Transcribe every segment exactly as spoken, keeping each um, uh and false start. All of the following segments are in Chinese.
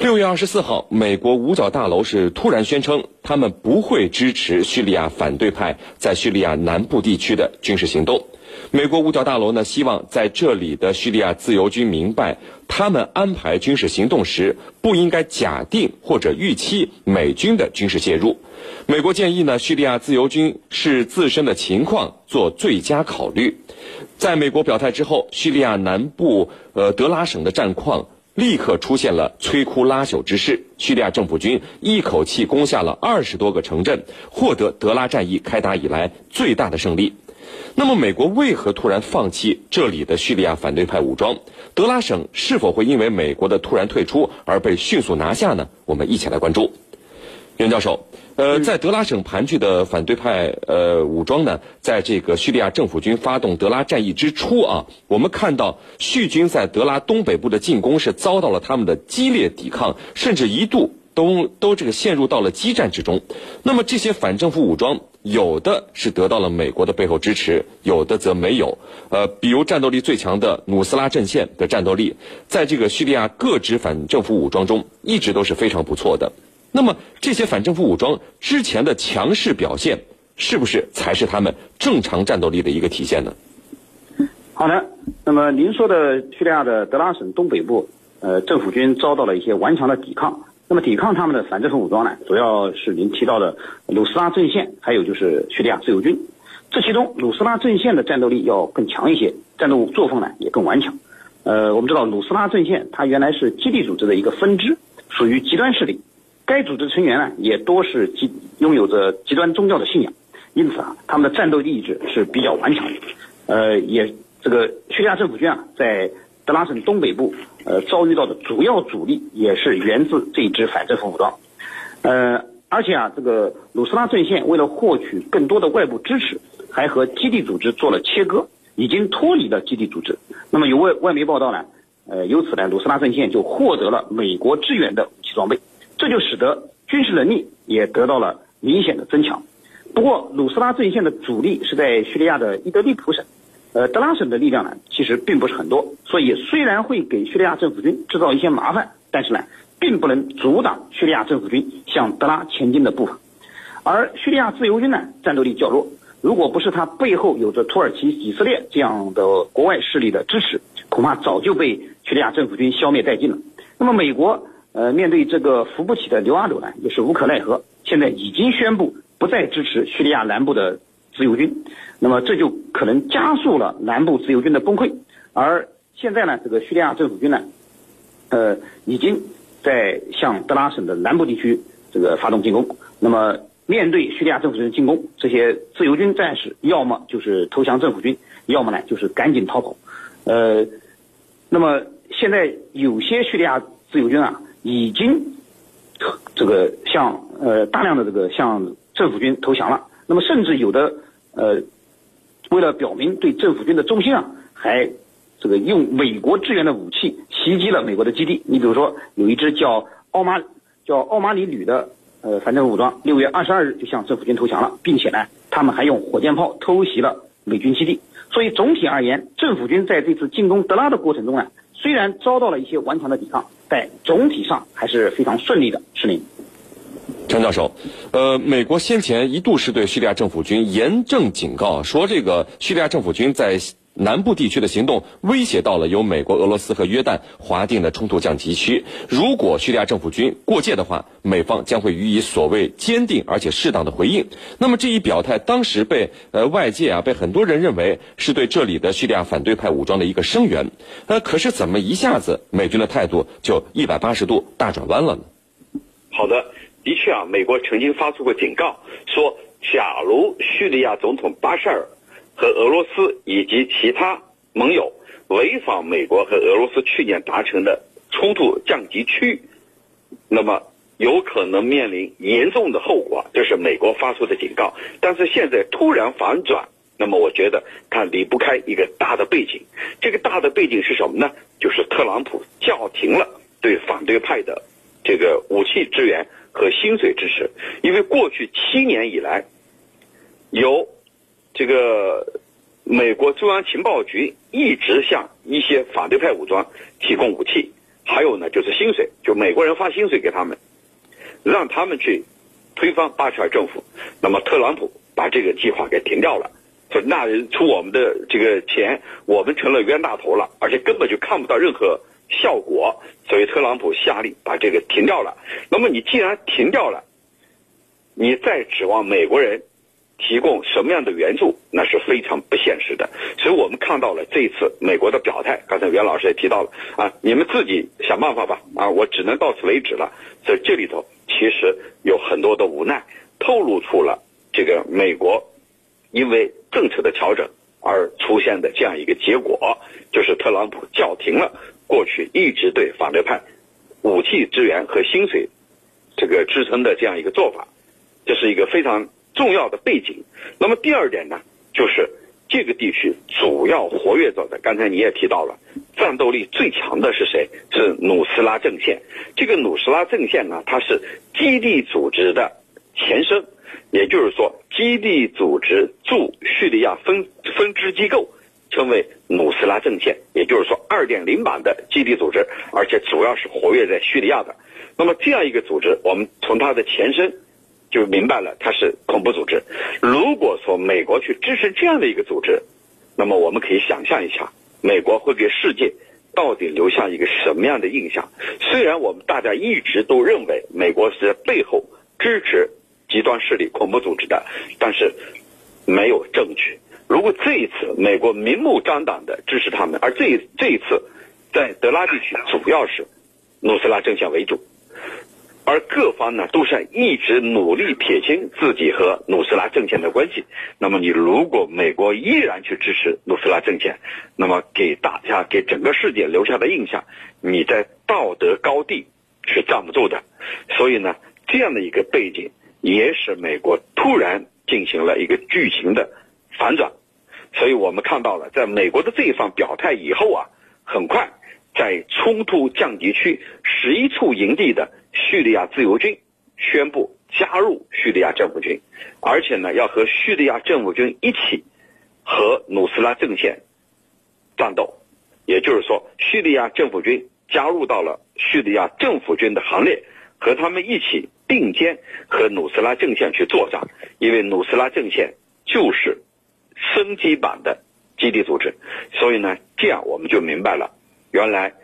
六月二十四号，美国五角大楼是突然宣称，他们不会支持叙利亚反对派在叙利亚南部地区的军事行动。美国五角大楼呢，希望在这里的叙利亚自由军明白，他们安排军事行动时不应该假定或者预期美军的军事介入。美国建议呢，叙利亚自由军视自身的情况做最佳考虑。在美国表态之后，叙利亚南部呃德拉省的战况立刻出现了摧枯拉朽之势，叙利亚政府军一口气攻下了二十多个城镇，获得德拉战役开打以来最大的胜利。那么美国为何突然放弃这里的叙利亚反对派武装？德拉省是否会因为美国的突然退出而被迅速拿下呢？我们一起来关注。袁教授，呃，在德拉省盘踞的反对派呃武装呢，在这个叙利亚政府军发动德拉战役之初啊，我们看到叙军在德拉东北部的进攻是遭到了他们的激烈抵抗，甚至一度都都这个陷入到了激战之中。那么这些反政府武装，有的是得到了美国的背后支持，有的则没有。呃，比如战斗力最强的努斯拉阵线的战斗力，在这个叙利亚各支反政府武装中一直都是非常不错的。那么这些反政府武装之前的强势表现，是不是才是他们正常战斗力的一个体现呢？好的，那么您说的叙利亚的德拉省东北部，呃，政府军遭到了一些顽强的抵抗。那么抵抗他们的反政府武装呢，主要是您提到的努斯拉阵线，还有就是叙利亚自由军。这其中，努斯拉阵线的战斗力要更强一些，战斗作风呢也更顽强。呃，我们知道努斯拉阵线它原来是基地组织的一个分支，属于极端势力。该组织成员呢也多是极拥有着极端宗教的信仰，因此啊，他们的战斗意志是比较顽强的。呃，也这个叙利亚政府军啊，在德拉省东北部，呃，遭遇到的主要阻力也是源自这一支反政府武装。呃，而且啊，这个努斯拉阵线为了获取更多的外部支持，还和基地组织做了切割，已经脱离了基地组织。那么有外外媒报道呢，呃，由此呢，努斯拉阵线就获得了美国支援的武器装备，这就使得军事能力也得到了明显的增强。不过，努斯拉阵线的主力是在叙利亚的伊德利普省。呃，德拉省的力量呢，其实并不是很多，所以虽然会给叙利亚政府军制造一些麻烦，但是呢，并不能阻挡叙利亚政府军向德拉前进的步伐。而叙利亚自由军呢，战斗力较弱，如果不是他背后有着土耳其、以色列这样的国外势力的支持，恐怕早就被叙利亚政府军消灭殆尽了。那么，美国呃面对这个扶不起的牛二斗呢，也是无可奈何，现在已经宣布不再支持叙利亚南部的自由军，那么这就可能加速了南部自由军的崩溃。而现在呢，这个叙利亚政府军呢，呃，已经在向德拉省的南部地区这个发动进攻。那么面对叙利亚政府军的进攻，这些自由军战士要么就是投降政府军，要么呢就是赶紧逃跑。呃，那么现在有些叙利亚自由军啊，已经这个向呃大量的这个向政府军投降了。那么甚至有的呃，为了表明对政府军的忠心啊，还这个用美国支援的武器袭击了美国的基地。你比如说，有一支叫奥马叫奥马里旅的呃反政府武装，六月二十二日就向政府军投降了，并且呢，他们还用火箭炮偷袭了美军基地。所以总体而言，政府军在这次进攻德拉的过程中呢，虽然遭到了一些顽强的抵抗，但总体上还是非常顺利的失利。陈教授，呃，美国先前一度是对叙利亚政府军严正警告，说这个叙利亚政府军在南部地区的行动威胁到了由美国、俄罗斯和约旦划定的冲突降级区。如果叙利亚政府军过界的话，美方将会予以所谓坚定而且适当的回应。那么这一表态当时被呃外界啊被很多人认为是对这里的叙利亚反对派武装的一个声援。呃，可是怎么一下子美军的态度就一百八十度大转弯了呢？好的。的确啊，美国曾经发出过警告，说假如叙利亚总统巴沙尔和俄罗斯以及其他盟友违反美国和俄罗斯去年达成的冲突降级区，那么有可能面临严重的后果，这是美国发出的警告。但是现在突然反转，那么我觉得它离不开一个大的背景，这个大的背景是什么呢？就是特朗普叫停了对反对派的这个武器支援和薪水支持，因为过去七年以来，由这个美国中央情报局一直向一些反对派武装提供武器，还有呢就是薪水，就美国人发薪水给他们，让他们去推翻巴塞尔政府。那么特朗普把这个计划给停掉了，说那出我们的这个钱，我们成了冤大头了，而且根本就看不到任何效果，所以特朗普下令把这个停掉了。那么你既然停掉了，你再指望美国人提供什么样的援助，那是非常不现实的。所以我们看到了这一次美国的表态，刚才袁老师也提到了啊，你们自己想办法吧，啊，我只能到此为止了。所以这里头其实有很多的无奈，透露出了这个美国因为政策的调整而出现的这样一个结果，就是特朗普叫停了过去一直对反对派武器支援和薪水这个支撑的这样一个做法。这是一个非常重要的背景。那么第二点呢，就是这个地区主要活跃着的，刚才你也提到了，战斗力最强的是谁？是努斯拉阵线。这个努斯拉阵线呢，它是基地组织的前身，也就是说基地组织驻叙利亚分分支机构称为努斯拉阵线，也就是说 二点零 版的基地组织，而且主要是活跃在叙利亚的。那么这样一个组织，我们从它的前身就明白了它是恐怖组织。如果说美国去支持这样的一个组织，那么我们可以想象一下，美国会给世界到底留下一个什么样的印象。虽然我们大家一直都认为美国是在背后支持极端势力恐怖组织的，但是没有证据。如果这一次美国明目张胆的支持他们，而这这一次在德拉地区主要是努斯拉阵线为主，而各方呢都是一直努力撇清自己和努斯拉阵线的关系。那么你如果美国依然去支持努斯拉阵线，那么给大家给整个世界留下的印象，你在道德高地是站不住的。所以呢，这样的一个背景也使美国突然进行了一个剧情的反转。所以我们看到了，在美国的这一方表态以后啊，很快在冲突降级区十一处营地的叙利亚自由军宣布加入叙利亚政府军，而且呢要和叙利亚政府军一起和努斯拉阵线战斗。也就是说，叙利亚政府军加入到了叙利亚政府军的行列，和他们一起并肩和努斯拉阵线去作战。因为努斯拉阵线就是升级版的基地组织，所以呢，这样我们就明白了，原来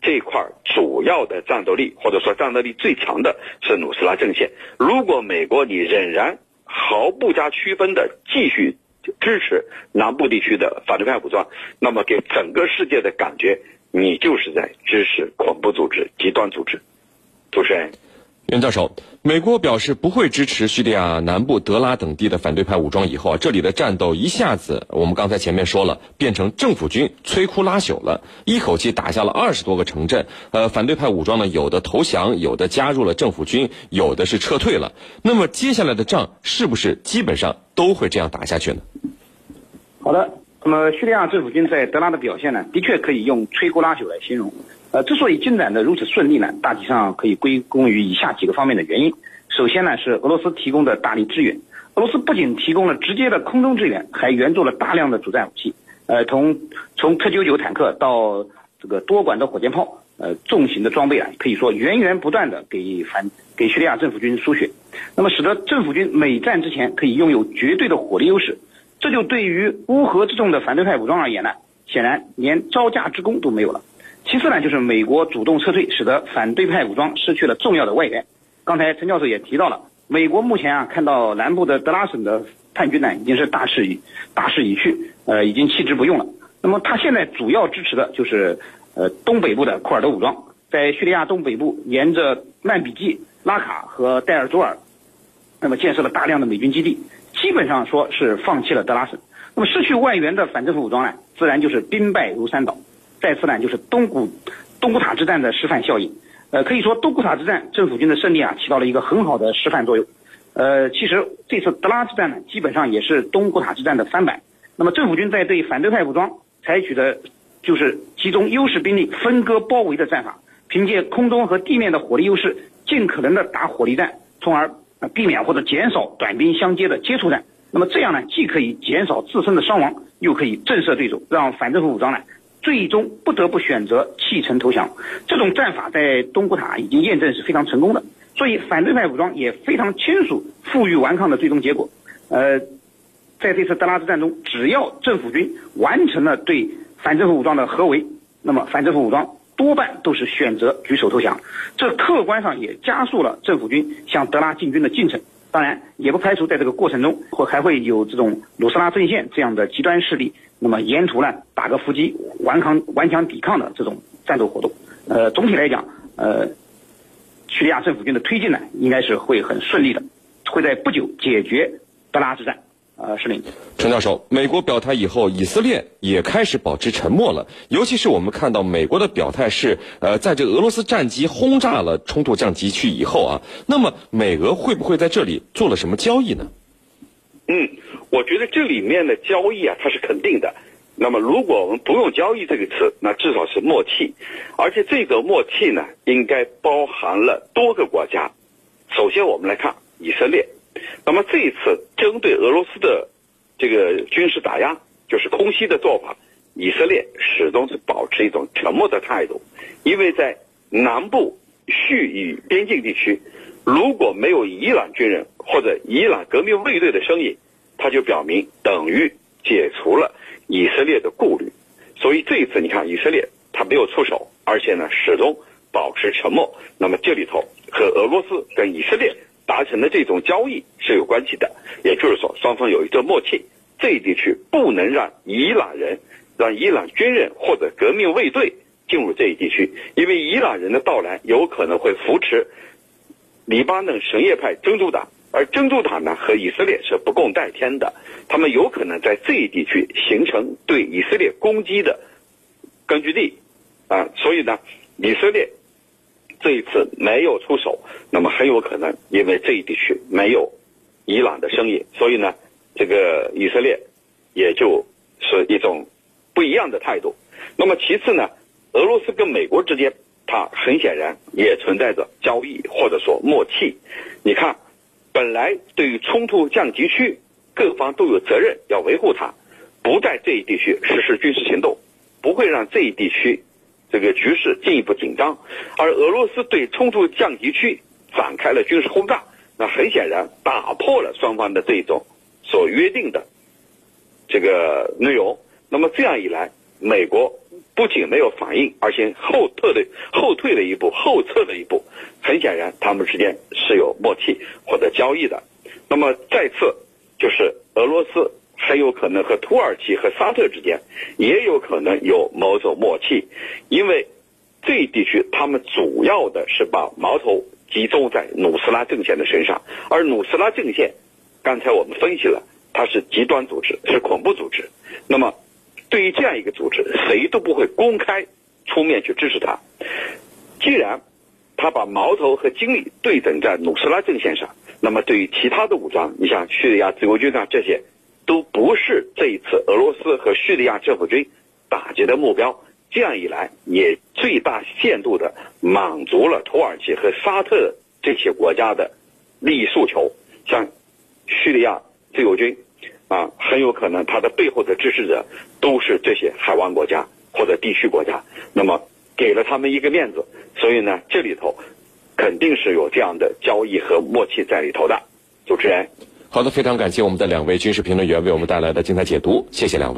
这块主要的战斗力或者说战斗力最强的是努斯拉阵线。如果美国你仍然毫不加区分的继续支持南部地区的反对派武装，那么给整个世界的感觉，你就是在支持恐怖组织、极端组织。主持人袁教授，美国表示不会支持叙利亚南部德拉等地的反对派武装以后啊，这里的战斗一下子，我们刚才前面说了，变成政府军摧枯拉朽了，一口气打下了二十多个城镇。呃，反对派武装呢，有的投降，有的加入了政府军，有的是撤退了。那么接下来的仗是不是基本上都会这样打下去呢？好的，那么叙利亚政府军在德拉的表现呢，的确可以用摧枯拉朽来形容。呃，之所以进展的如此顺利呢，大体上可以归功于以下几个方面的原因。首先呢，是俄罗斯提供的大力支援。俄罗斯不仅提供了直接的空中支援，还援助了大量的主战武器。呃，从从特九九坦克到这个多管的火箭炮，呃，重型的装备啊，可以说源源不断的给反给叙利亚政府军输血，那么使得政府军每战之前可以拥有绝对的火力优势。这就对于乌合之众的反对派武装而言呢，显然连招架之功都没有了。其次呢，就是美国主动撤退，使得反对派武装失去了重要的外援。刚才陈教授也提到了，美国目前啊看到南部的德拉省的叛军呢，已经是大势已大势已去，呃，已经弃之不用了。那么他现在主要支持的就是呃东北部的库尔德武装，在叙利亚东北部沿着曼比季、拉卡和代尔祖尔，那么建设了大量的美军基地，基本上说是放弃了德拉省。那么失去外援的反政府武装呢，自然就是兵败如山倒。再次呢，就是东古东古塔之战的示范效应。呃，可以说东古塔之战政府军的胜利啊，起到了一个很好的示范作用。呃，其实这次德拉之战呢，基本上也是东古塔之战的翻版。那么政府军在对反对派武装采取的就是集中优势兵力分割包围的战法，凭借空中和地面的火力优势，尽可能的打火力战，从而避免或者减少短兵相接的接触战。那么这样呢，既可以减少自身的伤亡，又可以震慑对手，让反政府武装呢最终不得不选择弃城投降。这种战法在东古塔已经验证是非常成功的，所以反对派武装也非常清楚负隅顽抗的最终结果。呃，在这次德拉之战中，只要政府军完成了对反政府武装的合围，那么反政府武装多半都是选择举手投降，这客观上也加速了政府军向德拉进军的进程。当然，也不排除在这个过程中，或还会有这种鲁斯拉阵线这样的极端势力，那么沿途呢打个伏击、顽抗、顽强抵抗的这种战斗活动。呃，总体来讲，呃，叙利亚政府军的推进呢，应该是会很顺利的，会在不久解决德拉之战。呃，是的，陈教授，美国表态以后，以色列也开始保持沉默了。尤其是我们看到美国的表态是，呃，在这俄罗斯战机轰炸了冲突降级区以后啊，那么美俄会不会在这里做了什么交易呢？嗯，我觉得这里面的交易啊，它是肯定的。那么，如果我们不用交易这个词，那至少是默契，而且这个默契呢，应该包含了多个国家。首先，我们来看以色列。那么这一次针对俄罗斯的这个军事打压，就是空袭的做法，以色列始终是保持一种沉默的态度，因为在南部叙以边境地区，如果没有伊朗军人或者伊朗革命卫队的声音，它就表明等于解除了以色列的顾虑。所以这一次你看以色列它没有出手，而且呢始终保持沉默。那么这里头和俄罗斯跟以色列达成的这种交易是有关系的，也就是说双方有一个默契，这一地区不能让伊朗人让伊朗军人或者革命卫队进入这一地区，因为伊朗人的到来有可能会扶持黎巴嫩什叶派真主党，而真主党呢和以色列是不共戴天的，他们有可能在这一地区形成对以色列攻击的根据地啊，所以呢以色列这一次没有出手，那么很有可能因为这一地区没有伊朗的声音，所以呢这个以色列也就是一种不一样的态度。那么其次呢，俄罗斯跟美国之间它很显然也存在着交易或者说默契。你看本来对于冲突降级区各方都有责任要维护它，不在这一地区实施军事行动，不会让这一地区这个局势进一步紧张，而俄罗斯对冲突降级区展开了军事轰炸，那很显然打破了双方的这种所约定的这个内容。那么这样一来，美国不仅没有反应，而且后退了后退了一步，后撤了一步。很显然，他们之间是有默契或者交易的。那么再次就是俄罗斯。很有可能和土耳其和沙特之间也有可能有某种默契，因为这一地区他们主要的是把矛头集中在努斯拉阵线的身上，而努斯拉阵线刚才我们分析了，它是极端组织，是恐怖组织。那么对于这样一个组织，谁都不会公开出面去支持它，既然他把矛头和精力对准在努斯拉阵线上，那么对于其他的武装，你像叙利亚自由军啊，这些都不是这一次俄罗斯和叙利亚政府军打击的目标，这样一来也最大限度的满足了土耳其和沙特这些国家的利益诉求。像叙利亚自由军啊，很有可能他的背后的支持者都是这些海湾国家或者地区国家，那么给了他们一个面子，所以呢这里头肯定是有这样的交易和默契在里头的。主持人，好的，非常感谢我们的两位军事评论员为我们带来的精彩解读，谢谢两位。